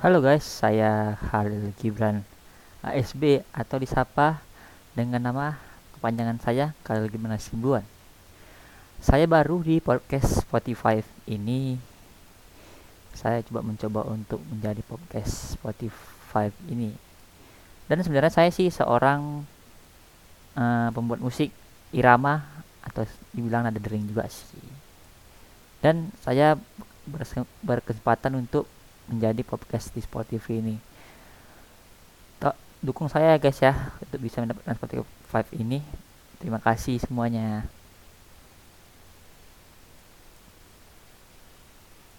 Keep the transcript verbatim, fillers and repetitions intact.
Halo guys, saya Khalil Gibran S B atau disapa dengan nama kepanjangan saya Khalil Gibran Simbuan. Saya baru di podcast Spotify ini. Saya coba mencoba untuk menjadi podcast Spotify ini. Dan sebenarnya saya sih seorang uh, pembuat musik irama atau dibilang nada dering juga sih. Dan saya berkesempatan untuk menjadi podcast di Spotify ini. Tok, dukung saya guys ya untuk bisa mendapatkan Spotify ini. Terima kasih semuanya.